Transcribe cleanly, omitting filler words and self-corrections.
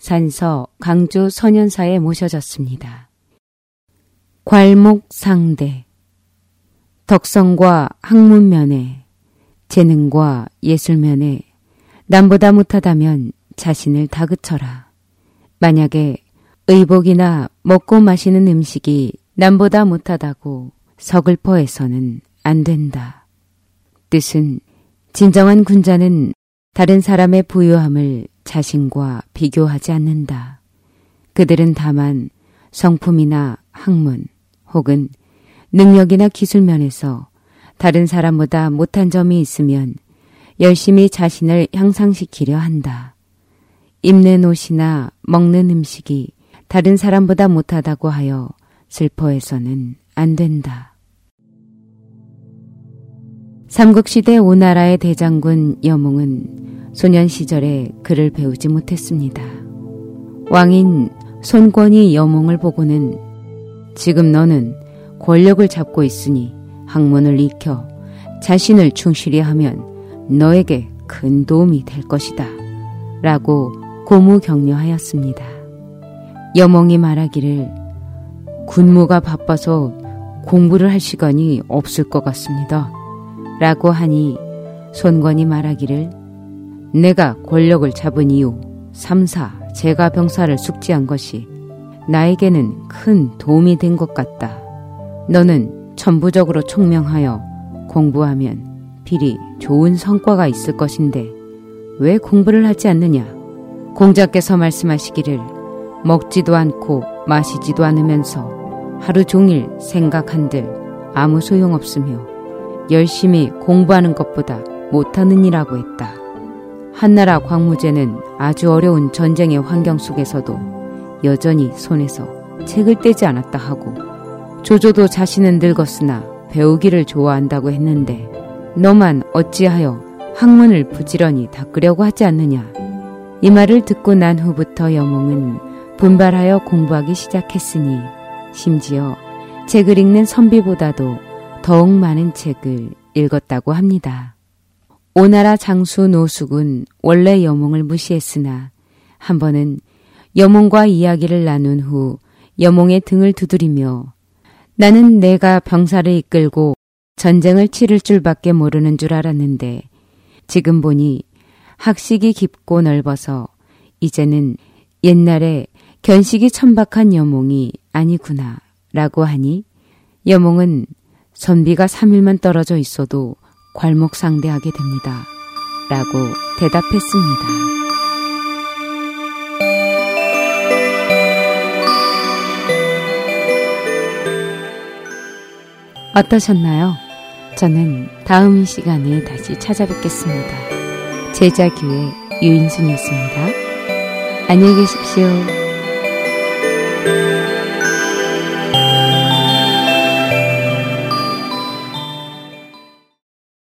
산서, 강주 선현사에 모셔졌습니다. 괄목상대 덕성과 학문면에, 재능과 예술면에 남보다 못하다면 자신을 다그쳐라. 만약에 의복이나 먹고 마시는 음식이 남보다 못하다고 서글퍼해서는 안 된다. 뜻은 진정한 군자는 다른 사람의 부유함을 자신과 비교하지 않는다. 그들은 다만 성품이나 학문 혹은 능력이나 기술 면에서 다른 사람보다 못한 점이 있으면 열심히 자신을 향상시키려 한다. 입는 옷이나 먹는 음식이 다른 사람보다 못하다고 하여 슬퍼해서는 안 된다. 삼국시대 오나라의 대장군 여몽은 소년 시절에 글을 배우지 못했습니다. 왕인 손권이 여몽을 보고는 지금 너는 권력을 잡고 있으니 학문을 익혀 자신을 충실히 하면 너에게 큰 도움이 될 것이다. 라고 고무격려하였습니다. 여몽이 말하기를 군무가 바빠서 공부를 할 시간이 없을 것 같습니다. 라고 하니 손권이 말하기를 내가 권력을 잡은 이후 삼사 제가 병사를 숙지한 것이 나에게는 큰 도움이 된 것 같다. 너는 천부적으로 총명하여 공부하면 필히 좋은 성과가 있을 것인데 왜 공부를 하지 않느냐. 공자께서 말씀하시기를 먹지도 않고 마시지도 않으면서 하루 종일 생각한들 아무 소용없으며 열심히 공부하는 것보다 못하는 이라고 했다. 한나라 광무제는 아주 어려운 전쟁의 환경 속에서도 여전히 손에서 책을 떼지 않았다 하고 조조도 자신은 늙었으나 배우기를 좋아한다고 했는데 너만 어찌하여 학문을 부지런히 닦으려고 하지 않느냐. 이 말을 듣고 난 후부터 여몽은 분발하여 공부하기 시작했으니 심지어 책을 읽는 선비보다도 더욱 많은 책을 읽었다고 합니다. 오나라 장수 노숙은 원래 여몽을 무시했으나 한 번은 여몽과 이야기를 나눈 후 여몽의 등을 두드리며 나는 내가 병사를 이끌고 전쟁을 치를 줄밖에 모르는 줄 알았는데 지금 보니 학식이 깊고 넓어서 이제는 옛날에 견식이 천박한 여몽이 아니구나 라고 하니 여몽은 선비가 3일만 떨어져 있어도 괄목상대하게 됩니다. 라고 대답했습니다. 어떠셨나요? 저는 다음 시간에 다시 찾아뵙겠습니다. 제자규의 유인순이었습니다. 안녕히 계십시오.